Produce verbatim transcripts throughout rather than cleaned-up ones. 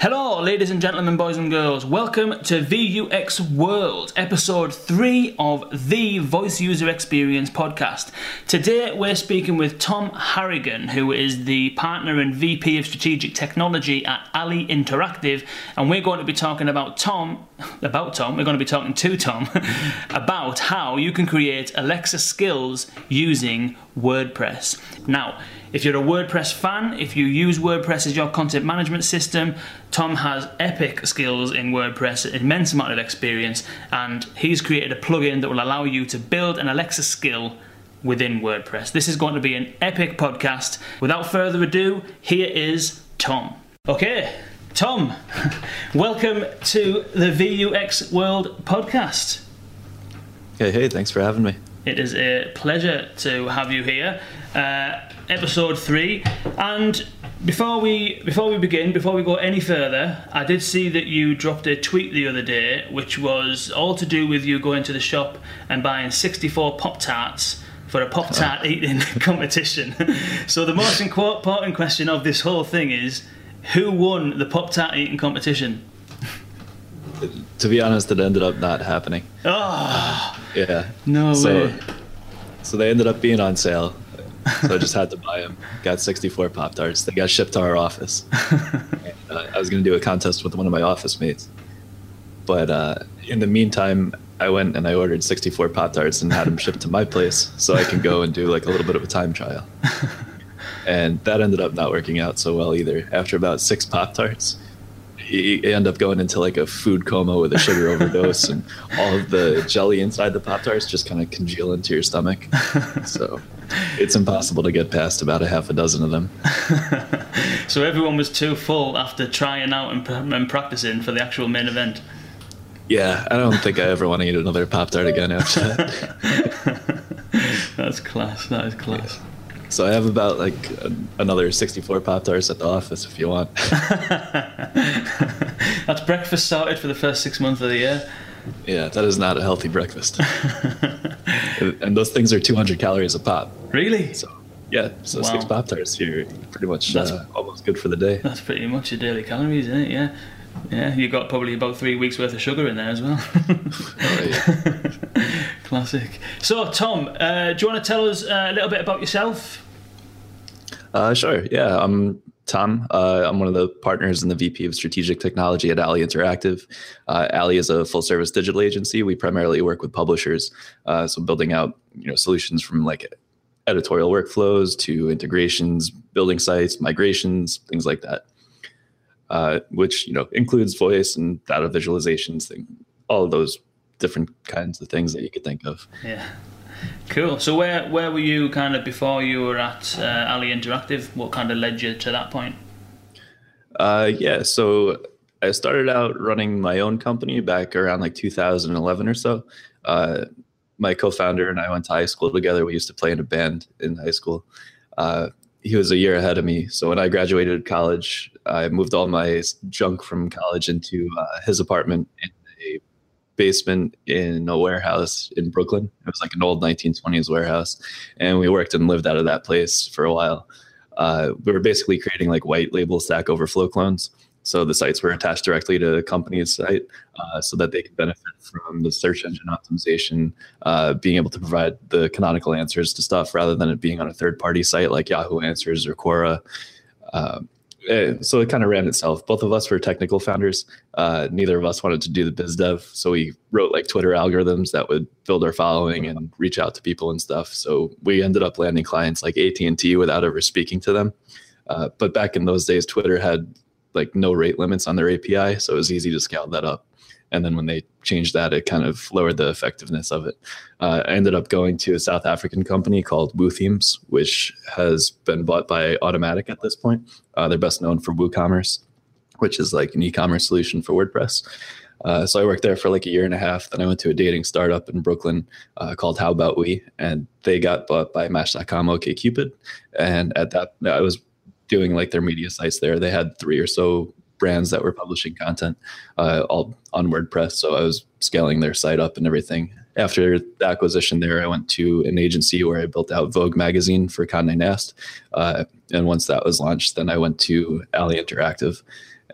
Hello, ladies and gentlemen, boys and girls. Welcome to V U X World, episode three of the Voice User Experience podcast. Today, we're speaking with Tom Harrigan, who is the partner and V P of Strategic Technology at Alley Interactive, and we're going to be talking about Tom, about Tom, we're going to be talking to Tom about how you can create Alexa skills using WordPress. Now, if you're a WordPress fan, if you use WordPress as your content management system, Tom has epic skills in WordPress, immense amount of experience, and he's created a plugin that will allow you to build an Alexa skill within WordPress. This is going to be an epic podcast. Without further ado, here is Tom. Okay, Tom, welcome to the V U X World podcast. Hey, hey, thanks for having me. It is a pleasure to have you here, uh, episode three. And before we before we begin, before we go any further, I did see that you dropped a tweet the other day, which was all to do with you going to the shop and buying sixty-four Pop-Tarts for a Pop-Tart oh. eating competition. So the most important question of this whole thing is, who won the Pop-Tart eating competition? To be honest, it ended up not happening. Oh. Yeah. No so, way. So they ended up being on sale. So I just had to buy them. Got sixty-four Pop-Tarts. They got shipped to our office. and, uh, I was going to do a contest with one of my office mates. But uh, in the meantime, I went and I ordered sixty-four Pop-Tarts and had them shipped to my place so I can go and do like a little bit of a time trial. And that ended up not working out so well either. After about six Pop-Tarts, you end up going into like a food coma with a sugar overdose, and all of the jelly inside the Pop-Tarts just kind of congeal into your stomach. So it's impossible to get past about a half a dozen of them. So everyone was too full after trying out and, and practicing for the actual main event. Yeah, I don't think I ever want to eat another Pop-Tart again after that. That's class. That is class. Yeah. So I have about like another sixty-four Pop-Tarts at the office if you want. That's breakfast sorted for the first six months of the year. Yeah, that is not a healthy breakfast. And those things are two hundred calories a pop. Really? So yeah, so wow. Six Pop-Tarts here, pretty much uh, almost good for the day. That's pretty much your daily calories, isn't it? Yeah. Yeah, you got probably about three weeks worth of sugar in there as well. Oh, yeah. Classic. So, Tom, uh, do you want to tell us a little bit about yourself? Uh, sure. Yeah, I'm Tom. Uh, I'm one of the partners and the V P of Strategic Technology at Alley Interactive. Uh, Alley is a full-service digital agency. We primarily work with publishers, uh, so building out you know solutions from like editorial workflows to integrations, building sites, migrations, things like that. Uh, which you know includes voice and data visualizations, thing, all of those different kinds of things that you could think of. Yeah, cool. So where where were you kind of before you were at uh, Alley Interactive? What kind of led you to that point? Uh, yeah, so I started out running my own company back around like two thousand eleven or so. Uh, my co-founder and I went to high school together. We used to play in a band in high school. Uh, He was a year ahead of me. So when I graduated college, I moved all my junk from college into uh, his apartment in a basement in a warehouse in Brooklyn. It was like an old nineteen twenties warehouse. And we worked and lived out of that place for a while. Uh, we were basically creating like white label Stack Overflow clones. So the sites were attached directly to the company's site uh, so that they could benefit from the search engine optimization, uh, being able to provide the canonical answers to stuff rather than it being on a third-party site like Yahoo Answers or Quora. Uh, so it kind of ran itself. Both of us were technical founders. Uh, neither of us wanted to do the biz dev. So we wrote like Twitter algorithms that would build our following and reach out to people and stuff. So we ended up landing clients like A T and T without ever speaking to them. Uh, but back in those days, Twitter had like no rate limits on their A P I. So it was easy to scale that up. And then when they changed that, it kind of lowered the effectiveness of it. Uh, I ended up going to a South African company called WooThemes, which has been bought by Automattic at this point. Uh, they're best known for WooCommerce, which is like an e-commerce solution for WordPress. Uh, so I worked there for like a year and a half. Then I went to a dating startup in Brooklyn uh, called How About We, and they got bought by Match dot com, OKCupid. And at that, I was doing like their media sites there. They had three or so brands that were publishing content uh, all on WordPress. So I was scaling their site up and everything. After the acquisition there, I went to an agency where I built out Vogue magazine for Condé Nast. Uh, and once that was launched, then I went to Alley Interactive.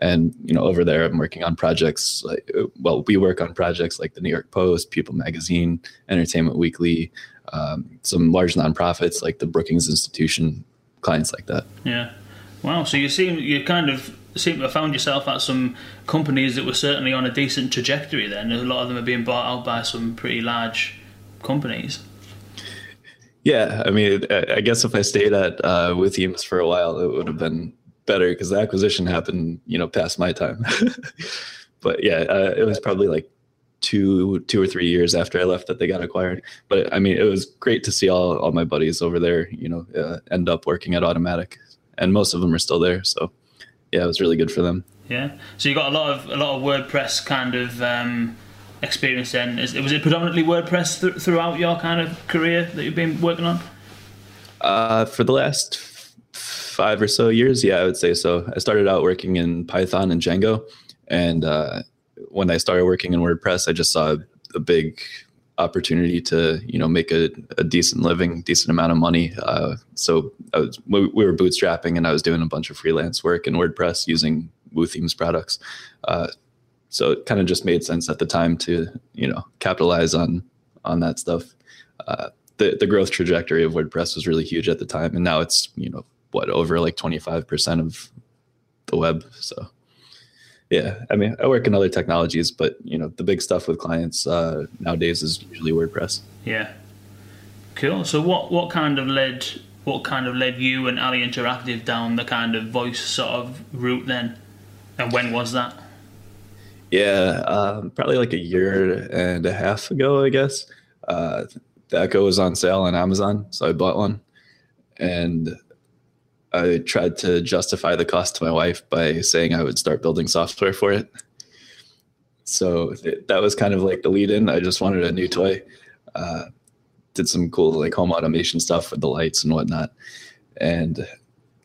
And, you know, over there, I'm working on projects like, well, we work on projects like the New York Post, People Magazine, Entertainment Weekly, um, some large nonprofits like the Brookings Institution, clients like that. Yeah. Wow. So you seem, you kind of seem to have found yourself at some companies that were certainly on a decent trajectory then. A lot of them are being bought out by some pretty large companies. Yeah. I mean, I guess if I stayed at uh, WooThemes for a while, it would have been better because the acquisition happened, you know, past my time. But yeah, uh, it was probably like two, two or three years after I left that they got acquired. But I mean, it was great to see all, all my buddies over there, you know, uh, end up working at Automattic, and most of them are still there. So yeah, it was really good for them. Yeah. So you got a lot of, a lot of WordPress kind of um, experience then. Is, was it predominantly WordPress th- throughout your kind of career that you've been working on? Uh, for the last five or so years, yeah, I would say so. I started out working in Python and Django, and uh, when I started working in WordPress, I just saw a, a big opportunity to, you know, make a, a decent living, decent amount of money. Uh, so I was, we, we were bootstrapping, and I was doing a bunch of freelance work in WordPress using WooThemes products. Uh, so it kind of just made sense at the time to, you know, capitalize on on that stuff. Uh, the the growth trajectory of WordPress was really huge at the time, and now it's, you know, what, over like twenty-five percent of the web. So yeah, I mean, I work in other technologies, but, you know, the big stuff with clients uh, nowadays is usually WordPress. Yeah. Cool. So what, what kind of led, what kind of led you and Alley Interactive down the kind of voice sort of route then? And when was that? Yeah, um, probably like a year and a half ago, I guess. Uh, the Echo was on sale on Amazon, so I bought one. And I tried to justify the cost to my wife by saying I would start building software for it. So th- that was kind of like the lead in. I just wanted a new toy. Uh, did some cool like home automation stuff with the lights and whatnot. And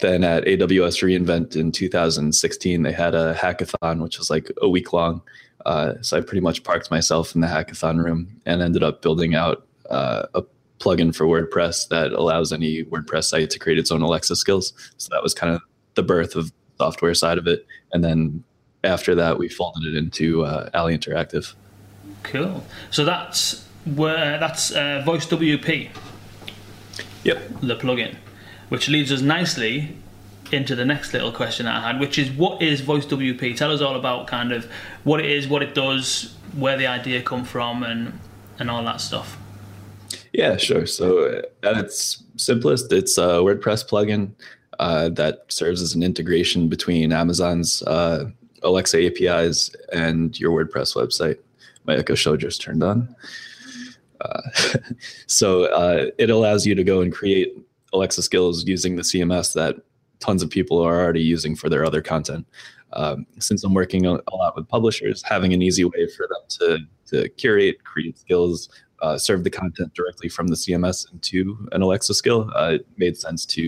then at A W S re:Invent in two thousand sixteen, they had a hackathon, which was like a week long. Uh, so I pretty much parked myself in the hackathon room and ended up building out uh, a plugin for WordPress that allows any WordPress site to create its own Alexa skills. So that was kind of the birth of the software side of it. And then after that, we folded it into uh, Alley Interactive. Cool. So that's where that's uh, VoiceWP. Yep. The plugin, which leads us nicely into the next little question that I had, which is what is VoiceWP? Tell us all about kind of what it is, what it does, where the idea come from, and and all that stuff. Yeah, sure. So at its simplest, it's a WordPress plugin uh, that serves as an integration between Amazon's uh, Alexa A P Is and your WordPress website. My Echo Show just turned on. Uh, so uh, it allows you to go and create Alexa skills using the C M S that tons of people are already using for their other content. Um, since I'm working a lot with publishers, having an easy way for them to, to curate, create skills, Uh, serve the content directly from the C M S into an Alexa skill, uh, it made sense to,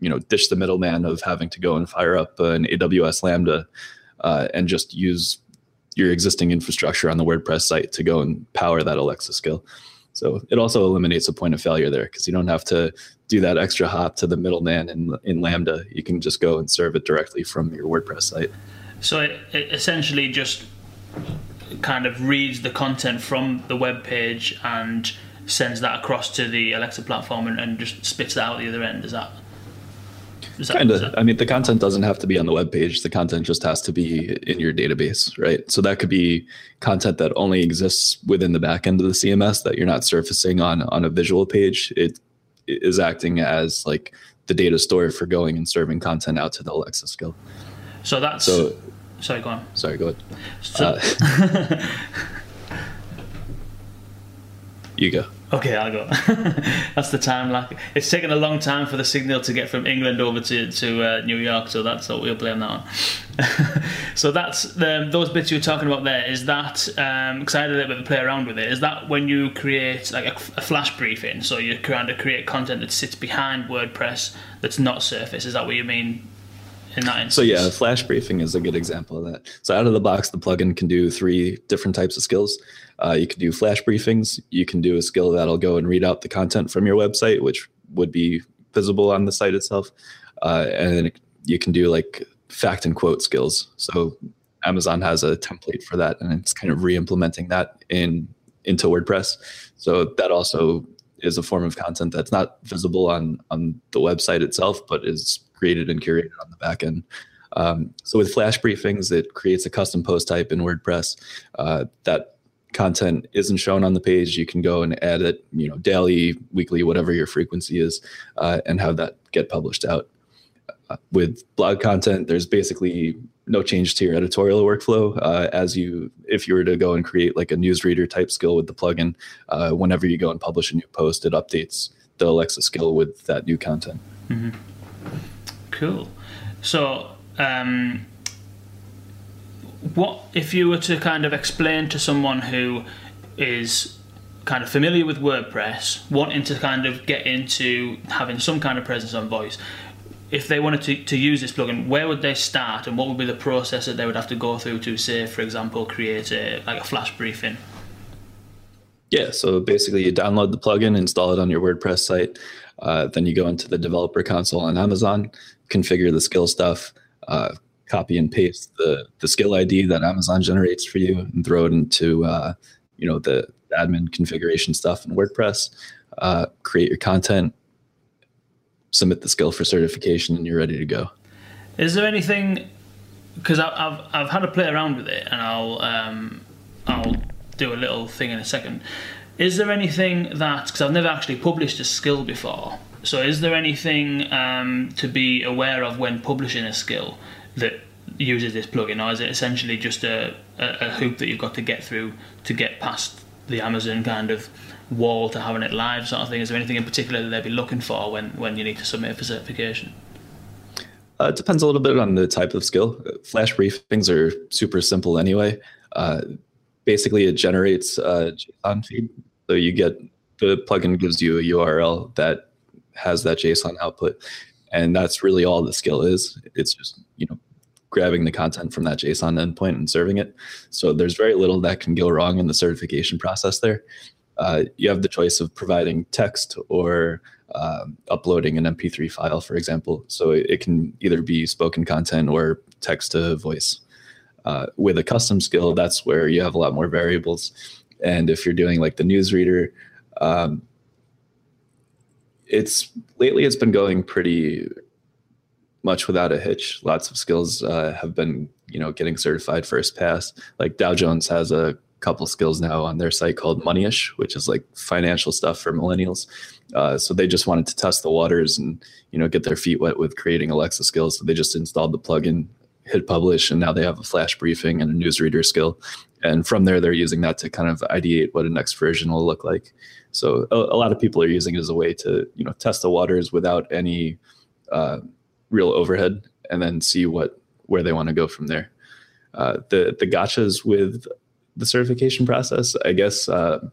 you know, ditch the middleman of having to go and fire up an A W S Lambda uh, and just use your existing infrastructure on the WordPress site to go and power that Alexa skill. So it also eliminates a point of failure there because you don't have to do that extra hop to the middleman in, in Lambda. You can just go and serve it directly from your WordPress site. So it, it essentially just kind of reads the content from the web page and sends that across to the Alexa platform and, and just spits that out the other end. Is that, is that kind of? I mean, the content doesn't have to be on the web page. The content just has to be in your database, right? So that could be content that only exists within the back end of the C M S that you're not surfacing on on a visual page. It, it is acting as like the data store for going and serving content out to the Alexa skill. So that's. So, Sorry, go on. Sorry, go ahead. So, uh, you go. Okay, I'll go. That's the time lag. It's taken a long time for the signal to get from England over to, to uh, New York, so that's what we'll blame that on. So that's the, those bits you were talking about there. Is that, because um, I had a little bit of a play around with it, is that when you create like a, a flash briefing, so you're trying to create content that sits behind WordPress that's not surface? Is that what you mean? So yeah, flash briefing is a good example of that. So out of the box, the plugin can do three different types of skills. Uh, you can do flash briefings. You can do a skill that'll go and read out the content from your website, which would be visible on the site itself. Uh, and then you can do like fact and quote skills. So Amazon has a template for that, and it's kind of re-implementing that in into WordPress. So that also is a form of content that's not visible on on the website itself, but is created and curated on the back end. Um, so with flash briefings, it creates a custom post type in WordPress. Uh, that content isn't shown on the page. You can go and add it, you know, daily, weekly, whatever your frequency is, uh, and have that get published out. Uh, with blog content, there's basically no change to your editorial workflow. Uh, as you, if you were to go and create like a newsreader type skill with the plugin, uh, whenever you go and publish a new post, it updates the Alexa skill with that new content. Mm-hmm. Cool. So, um, what if you were to kind of explain to someone who is kind of familiar with WordPress, wanting to kind of get into having some kind of presence on voice, if they wanted to, to use this plugin, where would they start, and what would be the process that they would have to go through to, say, for example, create a like a flash briefing? Yeah, so basically you download the plugin, install it on your WordPress site, uh, then you go into the developer console on Amazon, configure the skill stuff, uh, copy and paste the the skill I D that Amazon generates for you, and throw it into uh, you know the admin configuration stuff in WordPress, uh, create your content, submit the skill for certification, and you're ready to go. Is there anything, because I've I've had a play around with it, and I'll um, I'll do a little thing in a second. Is there anything that, because I've never actually published a skill before, so is there anything um, to be aware of when publishing a skill that uses this plugin, or is it essentially just a, a, a hoop that you've got to get through to get past the Amazon kind of wall to having it live sort of thing? Is there anything in particular that they'd be looking for when, when you need to submit for certification? Uh, it depends a little bit on the type of skill. Flash briefings are super simple anyway. Uh, basically, it generates a JSON feed. So you get, the plugin gives you a U R L that has that JSON output. And that's really all the skill is. It's just, you know, grabbing the content from that JSON endpoint and serving it. So there's very little that can go wrong in the certification process there. Uh, you have the choice of providing text or um, uploading an M P three file, for example. So it, it can either be spoken content or text to voice. Uh, with a custom skill, that's where you have a lot more variables. And if you're doing like the newsreader, um, it's lately it's been going pretty much without a hitch. Lots of skills uh, have been, you know, getting certified first pass. Like Dow Jones has a couple skills now on their site called Moneyish, which is like financial stuff for millennials. Uh, so they just wanted to test the waters and, you know, get their feet wet with creating Alexa skills. So they just installed the plugin, hit publish, and now they have a flash briefing and a newsreader skill. And from there, they're using that to kind of ideate what a next version will look like. So a, a lot of people are using it as a way to, you know, test the waters without any uh, real overhead, and then see what where they want to go from there. Uh, the the gotchas with the certification process, I guess uh,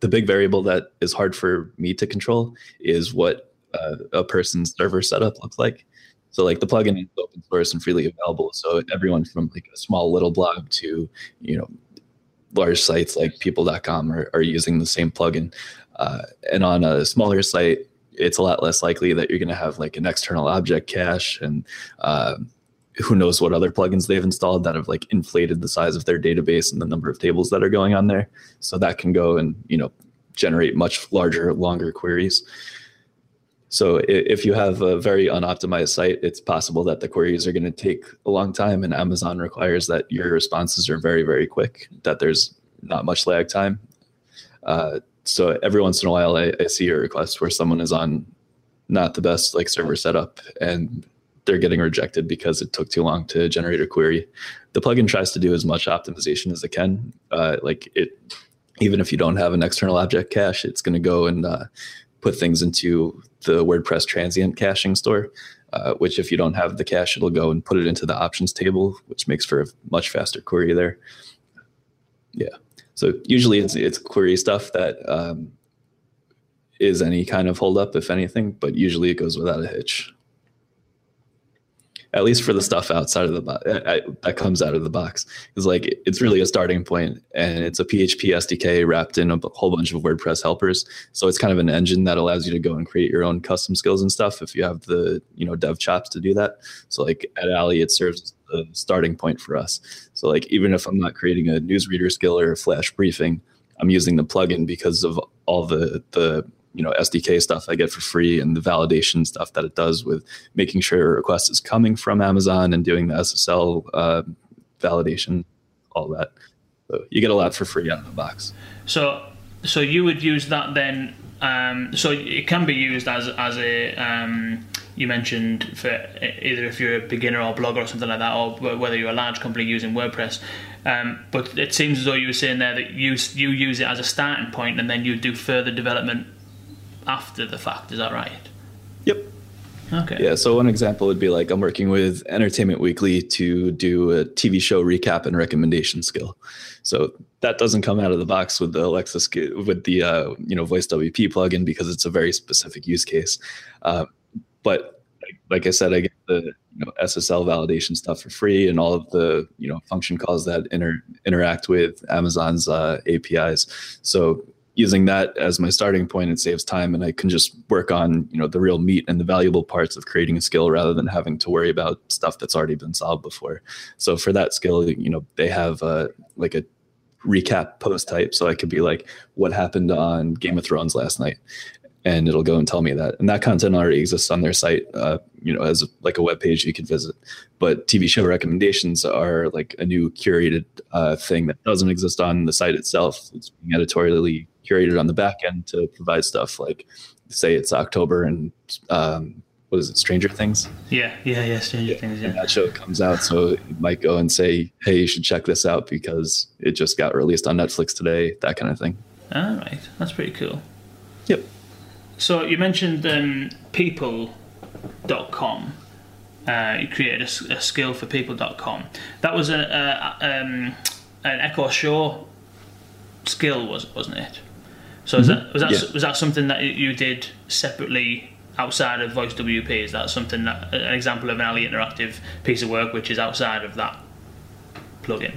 the big variable that is hard for me to control is what uh, a person's server setup looks like. So like the plugin is open source and freely available. So everyone from like a small little blog to, you know, large sites like people dot com are, are using the same plugin. Uh, and on a smaller site, it's a lot less likely that you're going to have like an external object cache and, uh, who knows what other plugins they've installed that have like inflated the size of their database and the number of tables that are going on there. So that can go and, you know, generate much larger, longer queries. So if you have a very unoptimized site, it's possible that the queries are going to take a long time, and Amazon requires that your responses are very, very quick, that there's not much lag time. Uh, so every once in a while, I, I see a request where someone is on not the best like server setup, and they're getting rejected because it took too long to generate a query. The plugin tries to do as much optimization as it can. Uh, like it, even if you don't have an external object cache, it's going to go and uh, put things into the WordPress transient caching store, uh, which if you don't have the cache, it'll go and put it into the options table, which makes for a much faster query there. Yeah. So usually it's it's query stuff that um, is any kind of holdup, if anything, but usually it goes without a hitch. at least for the stuff outside of the box that comes out of the box, is like, it's really a starting point, and it's a P H P S D K wrapped in a whole bunch of WordPress helpers. So it's kind of an engine that allows you to go and create your own custom skills and stuff if you have the, you know, dev chops to do that. So like at Alley, it serves as the starting point for us. So like, even if I'm not creating a newsreader skill or a flash briefing, I'm using the plugin because of all the, the, you know, S D K stuff I get for free and the validation stuff that it does with making sure a request is coming from Amazon and doing the S S L uh, validation, all that. So you get a lot for free out of the box. So, so you would use that then. Um, so it can be used as as a um, you mentioned, for either if you're a beginner or a blogger or something like that, or whether you're a large company using WordPress. Um, but it seems as though you were saying there that you you use it as a starting point and then you do further development after the fact. Is that right? Yep. Okay. Yeah. So one example would be like, I'm working with Entertainment Weekly to do a T V show recap and recommendation skill. So that doesn't come out of the box with the Alexa skill, with the uh, you know, VoiceWP plugin, because it's a very specific use case. Uh, but like, like I said, I get the you know, S S L validation stuff for free, and all of the you know function calls that inter- interact with Amazon's uh, A P Is. So using that as my starting point, it saves time, and I can just work on, you know, the real meat and the valuable parts of creating a skill rather than having to worry about stuff that's already been solved before. So for that skill, you know, they have uh, like a recap post type. So I could be like, what happened on Game of Thrones last night? And it'll go and tell me that. And that content already exists on their site, uh, you know, as like a web page you could visit. But T V show recommendations are like a new curated uh, thing that doesn't exist on the site itself. It's being editorially curated on the back end to provide stuff like, say it's October and um, what is it, Stranger Things? Yeah, yeah, yeah, Stranger yeah. Things, yeah. And that show comes out, so it might go and say, hey, you should check this out because it just got released on Netflix today, that kind of thing. All right, that's pretty cool. Yep. So you mentioned um, people dot com. Uh, you created a, a skill for people dot com. That was a, a, um, an Echo Show skill, was, wasn't it? So is mm-hmm. that was that yeah. was that something that you did separately outside of VoiceWP? Is that something that an example of an Alley Interactive piece of work which is outside of that plugin?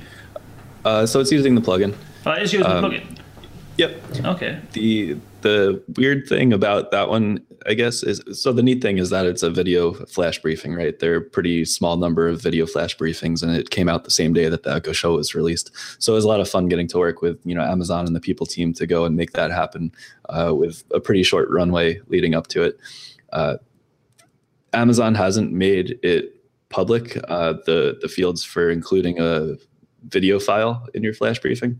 Uh, so it's using the plugin. Oh, it is using um, the plugin. Yep. Okay. The the weird thing about that one, I guess, is so the neat thing is that it's a video flash briefing, right? There are a pretty small number of video flash briefings, and it came out the same day that the Echo Show was released. So it was a lot of fun getting to work with, you know, Amazon and the people team to go and make that happen uh, with a pretty short runway leading up to it. Uh, Amazon hasn't made it public, uh, the the fields for including a video file in your flash briefing.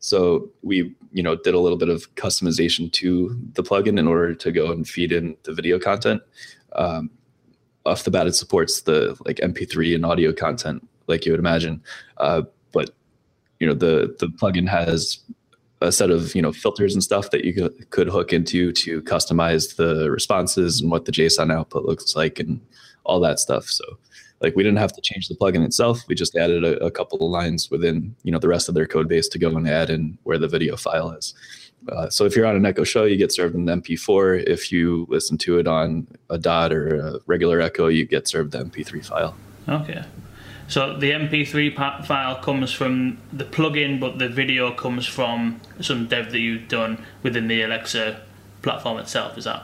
So we, you know, did a little bit of customization to the plugin in order to go and feed in the video content. Um, off the bat, it supports the like M P three and audio content, like you would imagine. Uh, but you know, the the plugin has a set of you know filters and stuff that you could, could hook into to customize the responses and what the JSON output looks like and all that stuff. So. Like we didn't have to change the plugin itself. We just added a, a couple of lines within, you know, the rest of their code base to go and add in where the video file is. Uh, so if you're on an Echo Show, you get served an M P four. If you listen to it on a D O T or a regular Echo, you get served the M P three file. Okay. So the M P three file comes from the plugin, but the video comes from some dev that you've done within the Alexa platform itself. Is that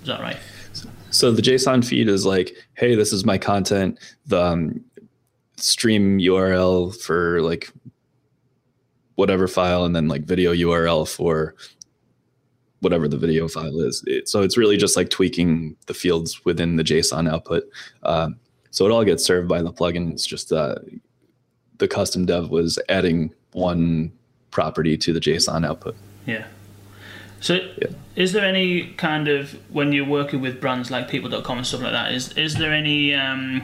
is that right? So the JSON feed is like, hey, this is my content. The um, stream U R L for like whatever file, and then like video U R L for whatever the video file is. It, so it's really just like tweaking the fields within the JSON output. Um, so it all gets served by the plugin. It's just uh, the custom dev was adding one property to the JSON output. Yeah. So yeah. Is there any kind of, when you're working with brands like people dot com and stuff like that, is is there any, um,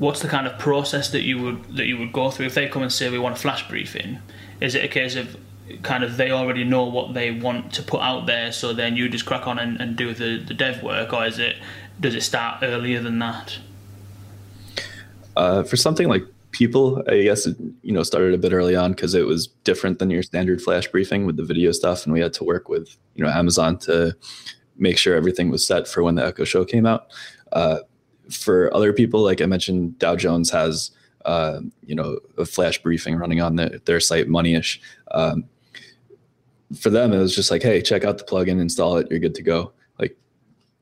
what's the kind of process that you would that you would go through if they come and say we want a flash briefing? Is it a case of kind of they already know what they want to put out there, so then you just crack on and, and do the, the dev work, or is it does it start earlier than that? Uh, for something like People, I guess, it, you know, started a bit early on because it was different than your standard flash briefing with the video stuff. And we had to work with, you know, Amazon to make sure everything was set for when the Echo Show came out. Uh, for other people, like I mentioned, Dow Jones has uh, you know a flash briefing running on the, their site Moneyish. Um, for them, it was just like, hey, check out the plugin, install it, you're good to go. Like,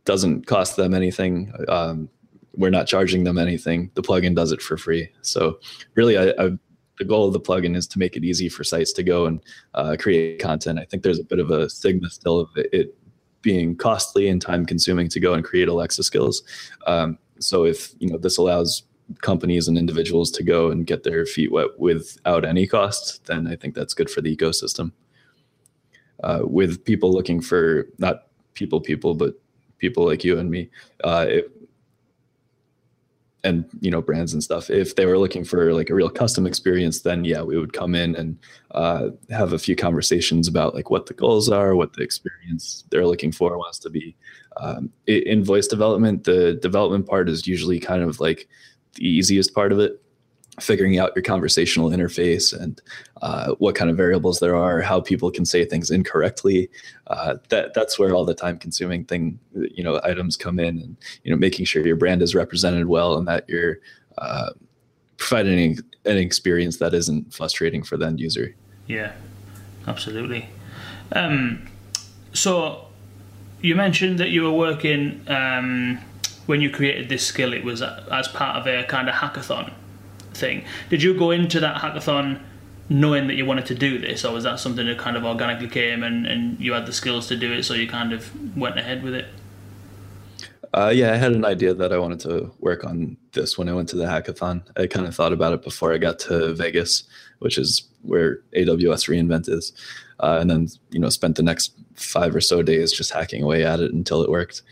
doesn't cost them anything. Um, we're not charging them anything. The plugin does it for free. So really, I, I, the goal of the plugin is to make it easy for sites to go and uh, create content. I think there's a bit of a stigma still of it, it being costly and time consuming to go and create Alexa skills. Um, so if you know this allows companies and individuals to go and get their feet wet without any cost, then I think that's good for the ecosystem. Uh, with people looking for, not people people, but people like you and me, uh, it, and you know brands and stuff, if they were looking for like a real custom experience, then yeah, we would come in and uh, have a few conversations about like what the goals are, what the experience they're looking for wants to be. Um, in voice development, the development part is usually kind of like the easiest part of it. Figuring out your conversational interface and uh, what kind of variables there are, how people can say things incorrectly. Uh, that that's where all the time-consuming thing, you know, items come in, and you know, making sure your brand is represented well and that you're uh, providing an experience that isn't frustrating for the end user. Yeah, absolutely. Um, so you mentioned that you were working um, when you created this skill. It was as part of a kind of hackathon thing. Did you go into that hackathon knowing that you wanted to do this, or was that something that kind of organically came and, and you had the skills to do it, so you kind of went ahead with it? Uh, yeah, I had an idea that I wanted to work on this when I went to the hackathon. I kind of thought about it before I got to Vegas, which is where A W S re:Invent is, uh, and then you know spent the next five or so days just hacking away at it until it worked.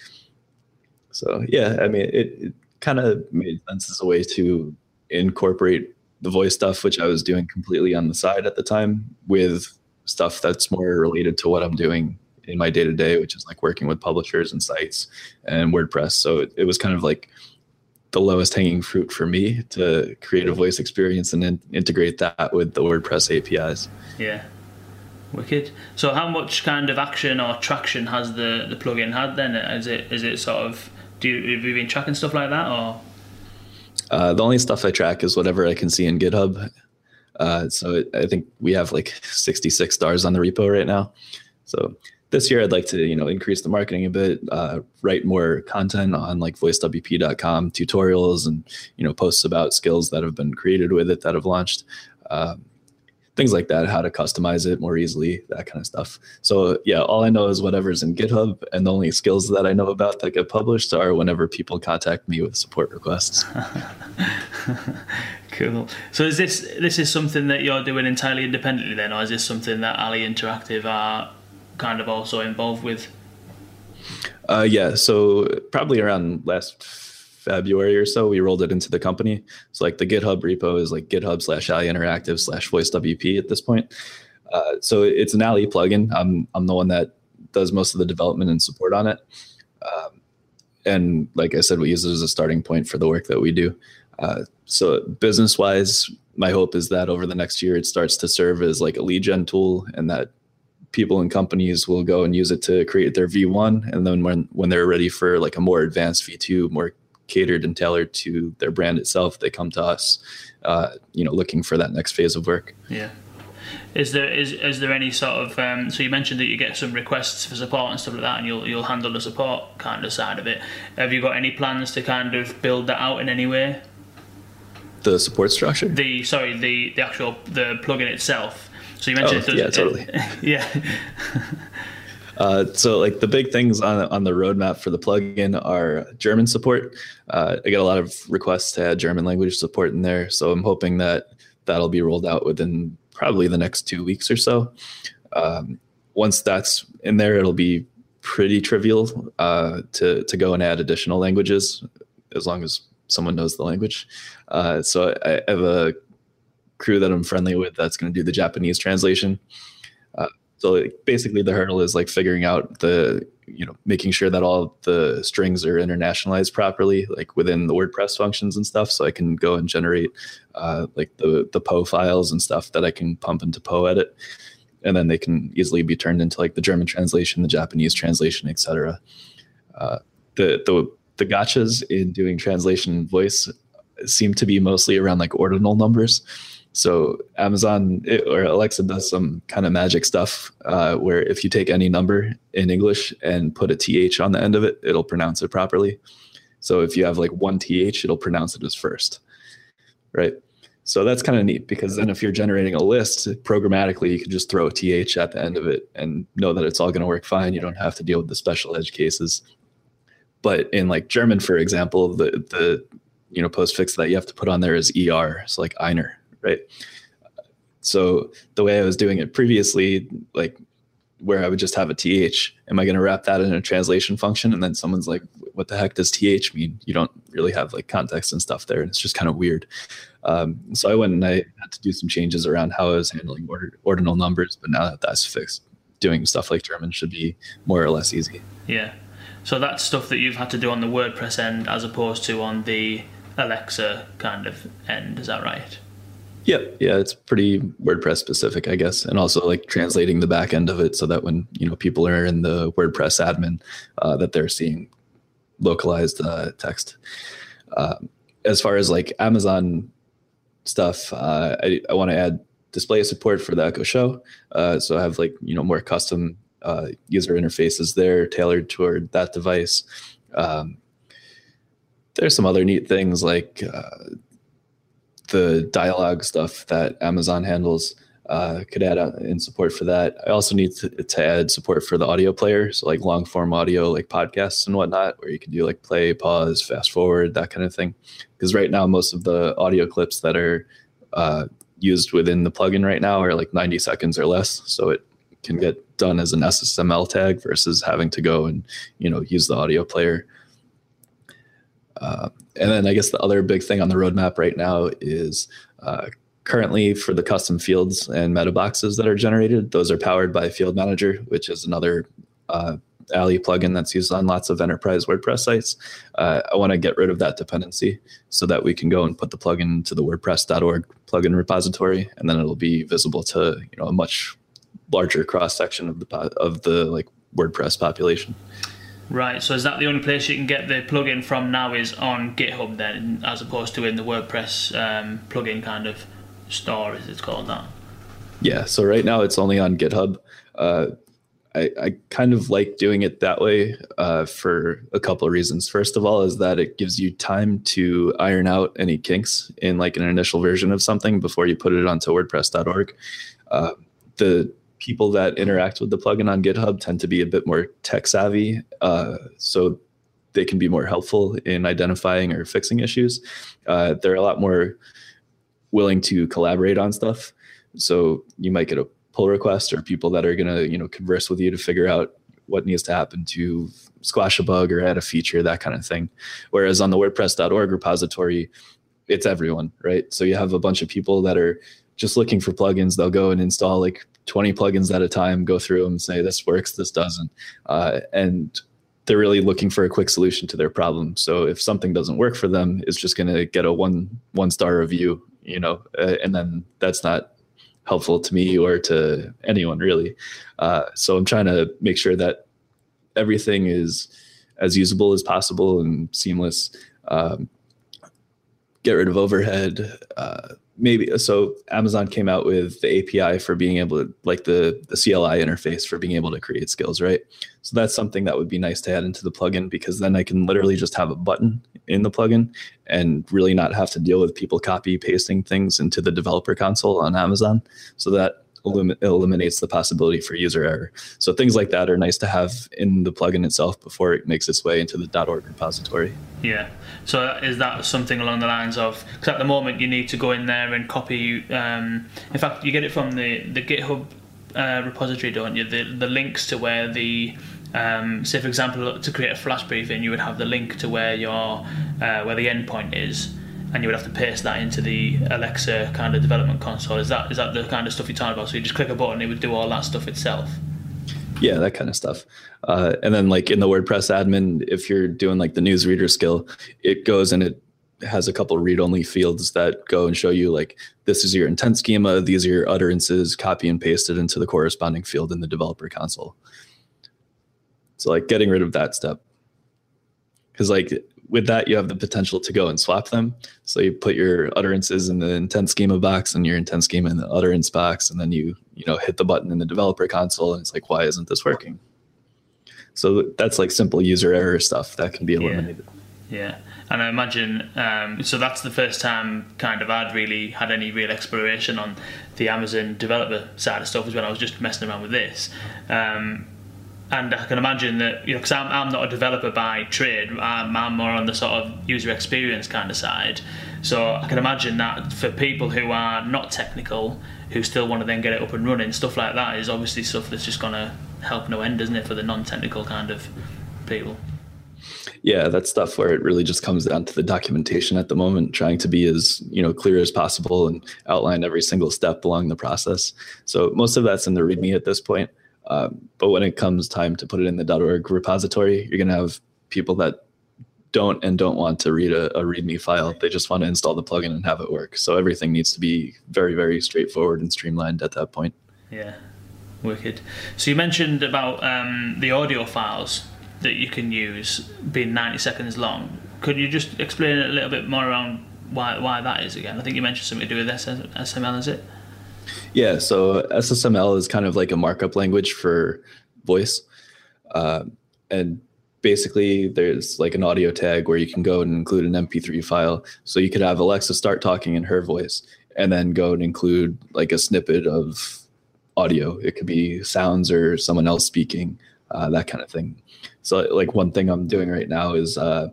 So yeah, I mean, it, it kind of made sense as a way to incorporate the voice stuff, which I was doing completely on the side at the time, with stuff that's more related to what I'm doing in my day-to-day, which is like working with publishers and sites and WordPress. So it, it was kind of like the lowest hanging fruit for me to create a voice experience and then integrate that with the WordPress A P Is. Yeah, wicked. So how much kind of action or traction has the, the plugin had then? Is it is it sort of, do you, have you been tracking stuff like that, or? Uh, the only stuff I track is whatever I can see in GitHub. Uh, so it, I think we have like sixty-six stars on the repo right now. So this year I'd like to, you know, increase the marketing a bit, uh, write more content on like voice W P dot com, tutorials, and, you know, posts about skills that have been created with it that have launched. Um, things like that, how to customize it more easily, that kind of stuff. So yeah, all I know is whatever's in GitHub, and the only skills that I know about that get published are whenever people contact me with support requests. Cool. So is this, this is something that you're doing entirely independently then, or is this something that Alley Interactive are kind of also involved with? Uh, yeah, so probably around last February or so, we rolled it into the company. So like the GitHub repo is like GitHub slash Alley Interactive slash VoiceWP at this point. Uh, so it's an Alley plugin. I'm I'm the one that does most of the development and support on it. Um, and like I said, we use it as a starting point for the work that we do. Uh, so business wise, my hope is that over the next year, it starts to serve as like a lead gen tool, and that people and companies will go and use it to create their V one. And then when when they're ready for like a more advanced V two, more catered and tailored to their brand itself, they come to us, uh, you know, looking for that next phase of work. Yeah. Is there is is there any sort of um, so you mentioned that you get some requests for support and stuff like that, and you'll you'll handle the support kind of side of it. Have you got any plans to kind of build that out in any way? The support structure? The sorry, the the actual the plugin itself. So you mentioned oh, it does, yeah, totally. It, yeah. Uh, so like the big things on on the roadmap for the plugin are German support. Uh, I get a lot of requests to add German language support in there. So I'm hoping that that'll be rolled out within probably the next two weeks or so. Um, once that's in there, it'll be pretty trivial uh, to, to go and add additional languages, as long as someone knows the language. Uh, so I, I have a crew that I'm friendly with that's going to do the Japanese translation. Uh, So basically the hurdle is like figuring out the, you know, making sure that all the strings are internationalized properly, like within the WordPress functions and stuff. So I can go and generate uh, like the, the P O files and stuff that I can pump into P O edit. And then they can easily be turned into like the German translation, the Japanese translation, et cetera. Uh, the, the the gotchas in doing translation and voice seem to be mostly around like ordinal numbers. So Amazon it, or Alexa does some kind of magic stuff uh, where if you take any number in English and put a T H on the end of it, it'll pronounce it properly. So if you have like one T H, it'll pronounce it as first, right? So that's kind of neat, because then if you're generating a list programmatically, you can just throw a T H at the end of it and know that it's all going to work fine. You don't have to deal with the special edge cases. But in like German, for example, the the you know postfix that you have to put on there is E R, so like einer, right? So the way I was doing it previously, like where I would just have a T H, am I going to wrap that in a translation function? And then someone's like, what the heck does T H mean? You don't really have like context and stuff there. And it's just kind of weird. Um, so I went and I had to do some changes around how I was handling order, ordinal numbers. But now that that's fixed, doing stuff like German should be more or less easy. Yeah. So that's stuff that you've had to do on the WordPress end as opposed to on the Alexa kind of end. Is that right? Yeah, yeah, it's pretty WordPress specific, I guess, and also like translating the back end of it so that when you know people are in the WordPress admin, uh, that they're seeing localized uh, text. Uh, as far as like Amazon stuff, uh, I, I want to add display support for the Echo Show, uh, so I have like you know more custom uh, user interfaces there tailored toward that device. Um, there's some other neat things like. Uh, the dialogue stuff that Amazon handles uh, could add in support for that. I also need to, to add support for the audio player. So like long form audio, like podcasts and whatnot, where you can do like play, pause, fast forward, that kind of thing. Because right now, most of the audio clips that are uh, used within the plugin right now are like ninety seconds or less. So it can get done as an S S M L tag versus having to go and, you know, use the audio player. Uh, and then I guess the other big thing on the roadmap right now is uh, currently for the custom fields and meta boxes that are generated, those are powered by Field Manager, which is another uh, Alley plugin that's used on lots of enterprise WordPress sites. Uh, I want to get rid of that dependency so that we can go and put the plugin to the WordPress dot org plugin repository, and then it'll be visible to you know a much larger cross section of the of the like WordPress population. Right, so is that the only place you can get the plugin from now is on GitHub then, as opposed to in the WordPress um, plugin kind of store, as it's called that? Yeah, so right now it's only on GitHub. Uh, I, I kind of like doing it that way uh, for a couple of reasons. First of all is that it gives you time to iron out any kinks in like an initial version of something before you put it onto WordPress dot org. Uh, the people that interact with the plugin on GitHub tend to be a bit more tech savvy, uh, so they can be more helpful in identifying or fixing issues. Uh, they're a lot more willing to collaborate on stuff. So you might get a pull request or people that are going to, you know, converse with you to figure out what needs to happen to squash a bug or add a feature, that kind of thing. Whereas on the WordPress dot org repository, it's everyone, right? So you have a bunch of people that are just looking for plugins. They'll go and install like twenty plugins at a time, go through them and say, this works, this doesn't. Uh, and they're really looking for a quick solution to their problem. So if something doesn't work for them, it's just going to get a one, one star review, you know, uh, and then that's not helpful to me or to anyone really. Uh, so I'm trying to make sure that everything is as usable as possible and seamless. Um, get rid of overhead, uh, Maybe so. Amazon came out with the A P I for being able to, like the, the C L I interface for being able to create skills, right? So that's something that would be nice to add into the plugin, because then I can literally just have a button in the plugin and really not have to deal with people copy pasting things into the developer console on Amazon. So that elim- eliminates the possibility for user error. So things like that are nice to have in the plugin itself before it makes its way into the .org repository. Yeah. So is that something along the lines of, because at the moment you need to go in there and copy, um, in fact, you get it from the, the GitHub uh, repository, don't you? The the links to where the, um, say for example, to create a flash briefing, you would have the link to where your uh, where the endpoint is, and you would have to paste that into the Alexa kind of development console. Is that is that the kind of stuff you're talking about? So you just click a button, it would do all that stuff itself? Yeah, that kind of stuff. Uh, and then like in the WordPress admin, if you're doing like the newsreader skill, it goes and it has a couple read-only fields that go and show you like, this is your intent schema, these are your utterances, copy and paste it into the corresponding field in the developer console. So like getting rid of that step. Because like with that, you have the potential to go and swap them. So you put your utterances in the intent schema box and your intent schema in the utterance box, and then you you know hit the button in the developer console, and it's like, why isn't this working? So that's like simple user error stuff that can be eliminated. Yeah, yeah. And I imagine, um, so that's the first time kind of I'd really had any real exploration on the Amazon developer side of stuff, is when I was just messing around with this. Um, and I can imagine that, you know, because I'm, I'm not a developer by trade, I'm, I'm more on the sort of user experience kind of side. So I can imagine that for people who are not technical, who still want to then get it up and running, stuff like that is obviously stuff that's just going to help no end, isn't it, for the non-technical kind of people? Yeah, that's stuff where it really just comes down to the documentation at the moment, trying to be as you know clear as possible and outline every single step along the process. So most of that's in the README at this point. Um, but when it comes time to put it in the .org repository, you're going to have people that don't and don't want to read a, a README file. They just want to install the plugin and have it work. So everything needs to be very, very straightforward and streamlined at that point. Yeah, wicked. So you mentioned about um, the audio files that you can use being ninety seconds long. Could you just explain a little bit more around why why that is again? I think you mentioned something to do with S S M L, is it? Yeah, so S S M L is kind of like a markup language for voice. Uh, and basically there's like an audio tag where you can go and include an M P three file. So you could have Alexa start talking in her voice and then go and include like a snippet of audio. It could be sounds or someone else speaking, uh, that kind of thing. So like one thing I'm doing right now is uh,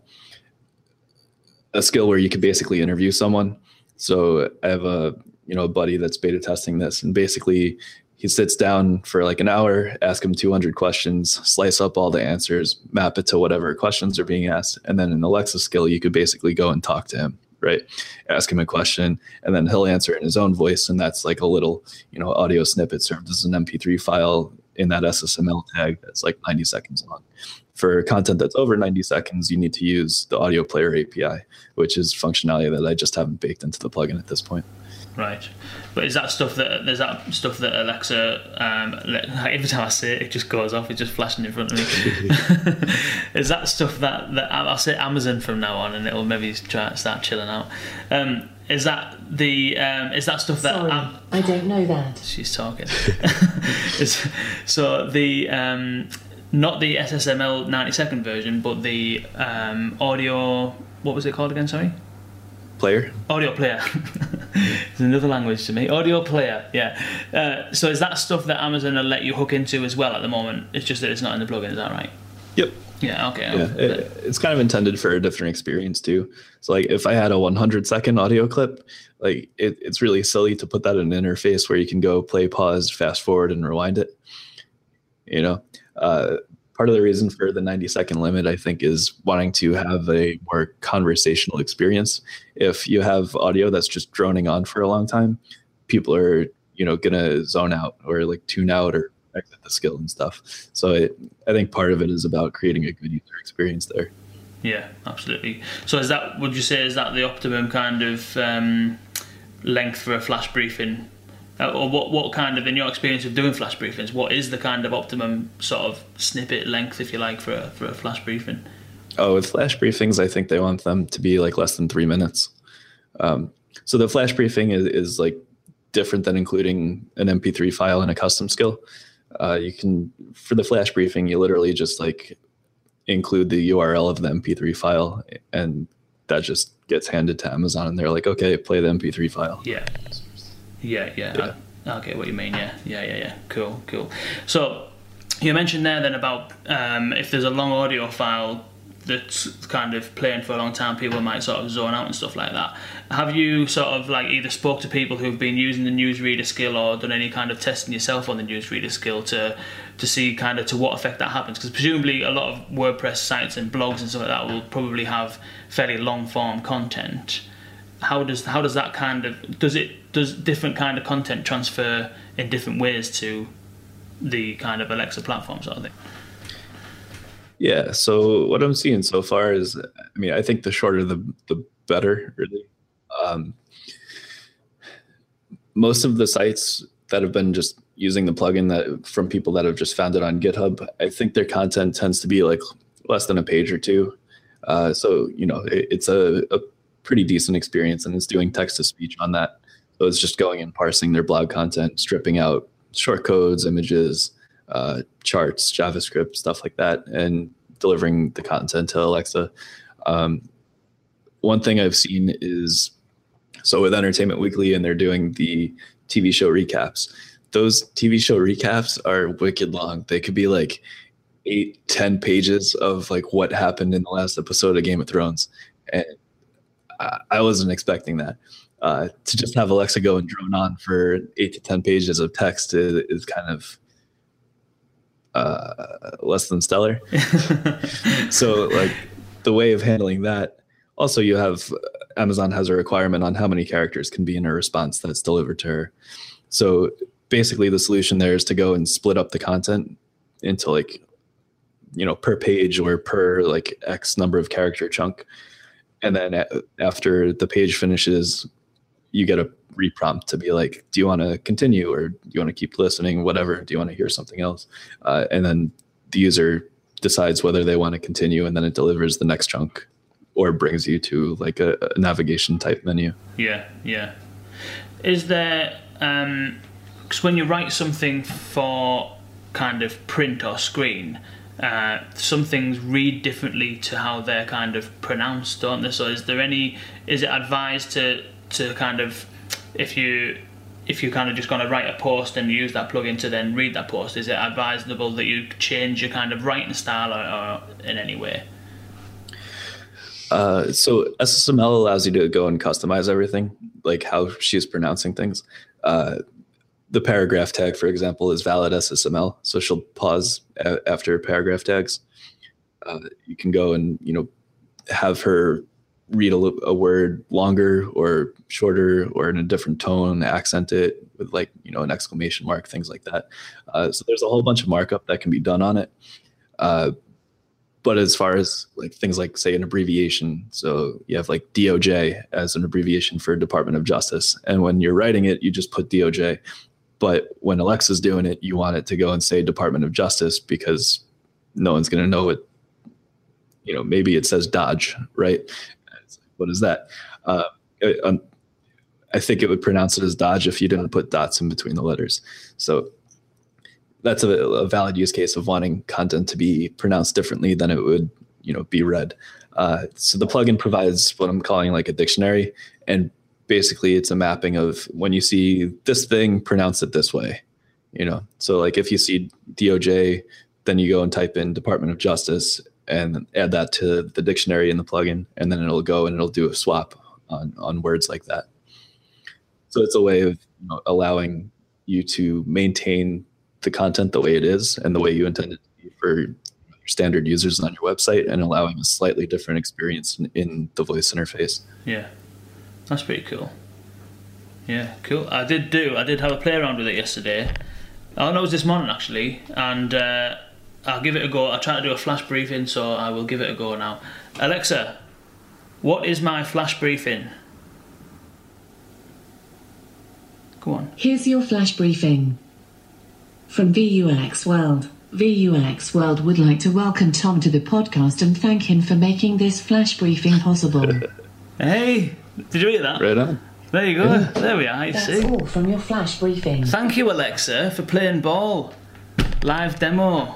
a skill where you could basically interview someone. So I have a you know a buddy that's beta testing this, and basically he sits down for like an hour, ask him two hundred questions, slice up all the answers, map it to whatever questions are being asked, and then in Alexa skill you could basically go and talk to him, right? Ask him a question, and then he'll answer in his own voice, and that's like a little you know audio snippet served as an M P three file in that S S M L tag that's like ninety seconds long. For content that's over ninety seconds, you need to use the audio player A P I, which is functionality that I just haven't baked into the plugin at this point. Right, but is that stuff that there's that stuff that Alexa? Um, every time I say it, it just goes off. It's just flashing in front of me. Is that stuff that that I'll say Amazon from now on, and it'll maybe try start chilling out? Um, Is that the um, is that stuff that Sorry, um, I don't know that she's talking. So the um, not the S S M L ninety second version, but the um, audio. What was it called again? Sorry. Player. Audio player. It's another language to me. Audio player. Yeah. Uh, so is that stuff that Amazon will let you hook into as well at the moment? It's just that it's not in the plugin. Is that right? Yep. Yeah, okay. Yeah, it, it's kind of intended for a different experience too. So like if I had a one hundred second audio clip, like it, it's really silly to put that in an interface where you can go play, pause, fast forward, and rewind it. You know, uh, part of the reason for the ninety second limit, I think, is wanting to have a more conversational experience. If you have audio that's just droning on for a long time, people are, you know, going to zone out or like tune out or exit the skill and stuff. So it, I think part of it is about creating a good user experience there. Yeah, absolutely. So is that, would you say, is that the optimum kind of um, length for a flash briefing? Uh, or what, what kind of, in your experience of doing flash briefings, what is the kind of optimum sort of snippet length, if you like, for a, for a flash briefing? Oh, with flash briefings, I think they want them to be like less than three minutes. Um, so the flash briefing is, is like different than including an M P three file in a custom skill. Uh, you can, for the flash briefing, you literally just like include the U R L of the M P three file, and that just gets handed to Amazon, and they're like, okay, play the M P three file. Yeah. Yeah. Yeah. yeah. I, I get what you mean. Yeah. Yeah. Yeah. Yeah. Cool. Cool. So you mentioned there then about, um, if there's a long audio file that's kind of playing for a long time, people might sort of zone out and stuff like that. Have you sort of like either spoke to people who've been using the newsreader skill or done any kind of testing yourself on the newsreader skill to to see kind of to what effect that happens? Because presumably a lot of WordPress sites and blogs and stuff like that will probably have fairly long form content. How does how does that kind of does it does different kind of content transfer in different ways to the kind of Alexa platform sort of thing? Yeah, so what I'm seeing so far is, I mean, I think the shorter the the better, really. Um, most of the sites that have been just using the plugin that from people that have just found it on GitHub, I think their content tends to be like less than a page or two. Uh, so, you know, it, it's a, a pretty decent experience, and it's doing text to speech on that. So it's just going and parsing their blog content, stripping out short codes, images, uh, charts, JavaScript, stuff like that, and delivering the content to Alexa. Um, one thing I've seen is, so with Entertainment Weekly, and they're doing the T V show recaps, those T V show recaps are wicked long. They could be like eight, ten pages of like what happened in the last episode of Game of Thrones. And I, I wasn't expecting that. Uh, to just have Alexa go and drone on for eight to ten pages of text is, is kind of uh, less than stellar. So like the way of handling that, also you have Amazon has a requirement on how many characters can be in a response that's delivered to her. So basically the solution there is to go and split up the content into like, you know, per page or per like X number of character chunk. And then a- after the page finishes, you get a reprompt to be like, do you want to continue, or do you want to keep listening, whatever? Do you want to hear something else? Uh, and then the user decides whether they want to continue, and then it delivers the next chunk or brings you to like a, a navigation type menu. Yeah, yeah. Is there, um, 'cause when you write something for kind of print or screen, Uh, some things read differently to how they're kind of pronounced, don't they? So is there any, is it advised to to kind of, if you if you're kind of just going to write a post and use that plugin to then read that post, is it advisable that you change your kind of writing style or, or in any way? Uh, so S S M L allows you to go and customize everything, like how she's pronouncing things. Uh, The paragraph tag, for example, is valid S S M L, so she'll pause a- after paragraph tags. Uh, you can go and, you know, have her read a, l- a word longer or shorter or in a different tone, accent it with like, you know, an exclamation mark, things like that. Uh, so there's a whole bunch of markup that can be done on it. Uh, but as far as like things like, say, an abbreviation, so you have like D O J as an abbreviation for Department of Justice, and when you're writing it, you just put D O J. But when Alexa's doing it, you want it to go and say Department of Justice, because no one's going to know it. You know, maybe it says Dodge, right? It's like, what is that? Uh, I, I think it would pronounce it as Dodge if you didn't put dots in between the letters. So that's a, a valid use case of wanting content to be pronounced differently than it would, you know, be read. Uh, so the plugin provides what I'm calling like a dictionary, and basically it's a mapping of when you see this thing, pronounce it this way, you know? So like if you see D O J, then you go and type in Department of Justice and add that to the dictionary in the plugin, and then it'll go and it'll do a swap on, on words like that. So it's a way of, you know, allowing you to maintain the content the way it is and the way you intend it to be for your standard users on your website, and allowing a slightly different experience in, in the voice interface. Yeah. That's pretty cool. Yeah, cool. I did do. I did have a play around with it yesterday. Oh no, it was this morning actually, and uh, I'll give it a go. I tried to do a flash briefing, so I will give it a go now. Alexa, what is my flash briefing? Go on. Here's your flash briefing. From V U X World, V U X World would like to welcome Tom to the podcast and thank him for making this flash briefing possible. Hey. Did you hear that? Right on. There you go. Yeah. There we are. You That's see. All from your flash briefing. Thank you, Alexa, for playing ball. Live demo.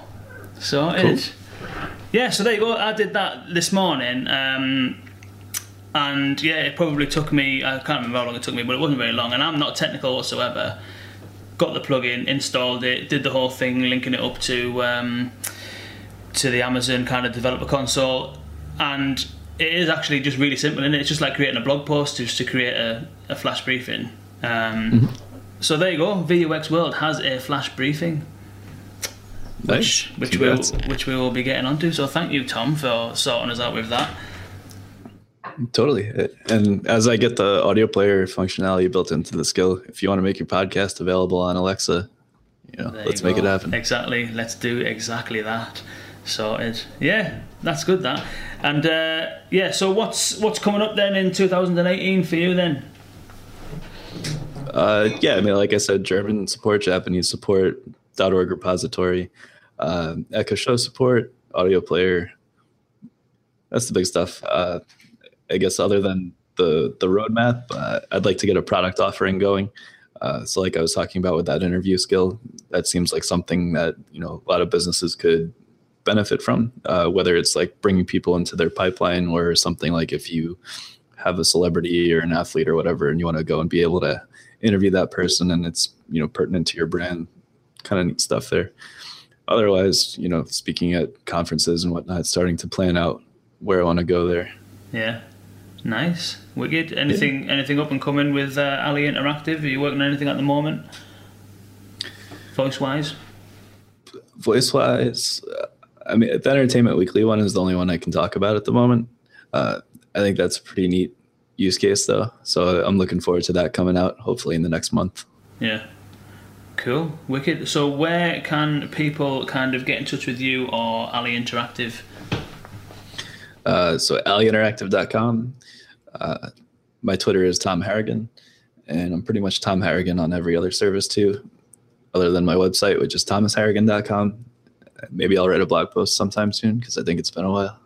Sorted. Cool. Yeah, so there you go. I did that this morning. Um, and yeah, it probably took me, I can't remember how long it took me, but it wasn't very long. And I'm not technical whatsoever. Got the plugin, installed it, did the whole thing, linking it up to, um, to the Amazon kind of developer console. And it is actually just really simple, isn't it? It's just like creating a blog post just to create a, a flash briefing. Um, mm-hmm. So there you go. V U X World has a flash briefing, nice. which which we we'll, which we will be getting onto. So thank you, Tom, for sorting us out with that. Totally. And as I get the audio player functionality built into the skill, if you want to make your podcast available on Alexa, you know, there let's you make it happen. Exactly. Let's do exactly that. Sorted. Yeah, that's good. That. And uh, yeah, so what's what's coming up then in two thousand eighteen for you then? Uh, yeah, I mean, like I said, German support, Japanese support, .org repository, um, Echo Show support, audio player. that's the big stuff. Uh, I guess other than the the roadmap, uh, I'd like to get a product offering going. Uh, so like I was talking about with that interview skill, that seems like something that, you know, a lot of businesses could benefit from, uh, whether it's like bringing people into their pipeline or something like if you have a celebrity or an athlete or whatever, and you want to go and be able to interview that person and it's, you know, pertinent to your brand, kind of neat stuff there. Otherwise, you know, speaking at conferences and whatnot, starting to plan out where I want to go there. Yeah. Nice. Wicked. Anything yeah. anything up and coming with uh, Alley Interactive? Are you working on anything at the moment? Voice-wise? Voice-wise, uh, I mean, the Entertainment Weekly one is the only one I can talk about at the moment. Uh, I think that's a pretty neat use case, though. So I'm looking forward to that coming out, hopefully in the next month. Yeah. Cool. Wicked. So where can people kind of get in touch with you or Alley Interactive? Uh, so alley interactive dot com. Uh, my Twitter is Tom Harrigan, and I'm pretty much Tom Harrigan on every other service too, other than my website, which is thomas harrigan dot com. Maybe I'll write a blog post sometime soon because I think it's been a while.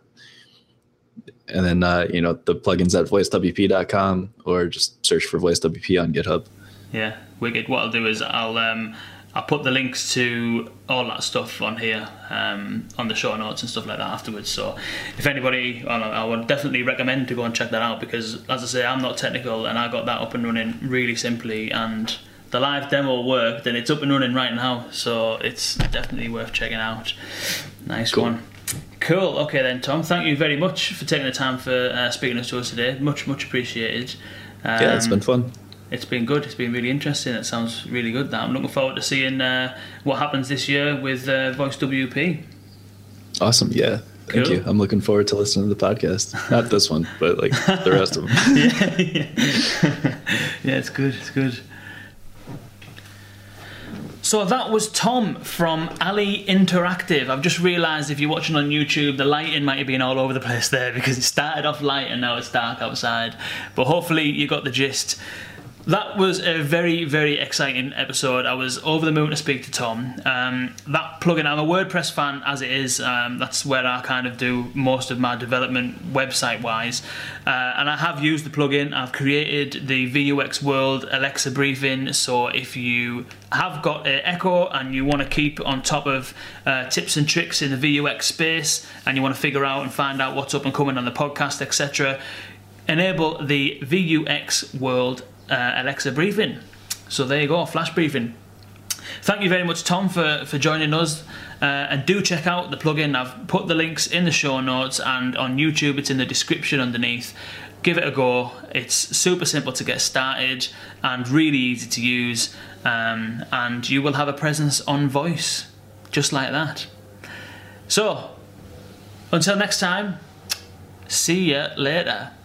And then, uh, you know, the plugins at voice w p dot com or just search for voice w p on GitHub. Yeah, wicked. What I'll do is I'll um, I'll put the links to all that stuff on here, um, on the show notes and stuff like that afterwards. So if anybody, I would definitely recommend to go and check that out because, as I say, I'm not technical and I got that up and running really simply, and the live demo worked and it's up and running right now. So it's definitely worth checking out. Nice cool. one. Cool. Okay then, Tom. Thank you very much for taking the time for uh, speaking to us today. Much, much appreciated. Um, yeah, it's been fun. It's been good. It's been really interesting. It sounds really good. That I'm looking forward to seeing uh, what happens this year with uh, VoiceWP. Awesome. Yeah. Thank cool. you. I'm looking forward to listening to the podcast. Not this one, but like the rest of them. yeah, yeah. yeah. It's good. It's good. So that was Tom from Alley Interactive. I've just realised if you're watching on YouTube, the lighting might have been all over the place there because it started off light and now it's dark outside. But hopefully you got the gist. That was a very, very exciting episode. I was over the moon to speak to Tom. Um, that plugin, I'm a WordPress fan as it is. Um, that's where I kind of do most of my development website-wise. Uh, and I have used the plugin. I've created the V U X World Alexa briefing. So if you have got an Echo and you want to keep on top of uh, tips and tricks in the V U X space and you want to figure out and find out what's up and coming on the podcast, et cetera, enable the V U X World Uh, Alexa briefing. So there you go, flash briefing. Thank you very much, Tom, for, for joining us. Uh, and do check out the plugin. I've put the links in the show notes, and on YouTube it's in the description underneath. Give it a go. It's super simple to get started and really easy to use. Um, and you will have a presence on voice, just like that. So, until next time, see ya later.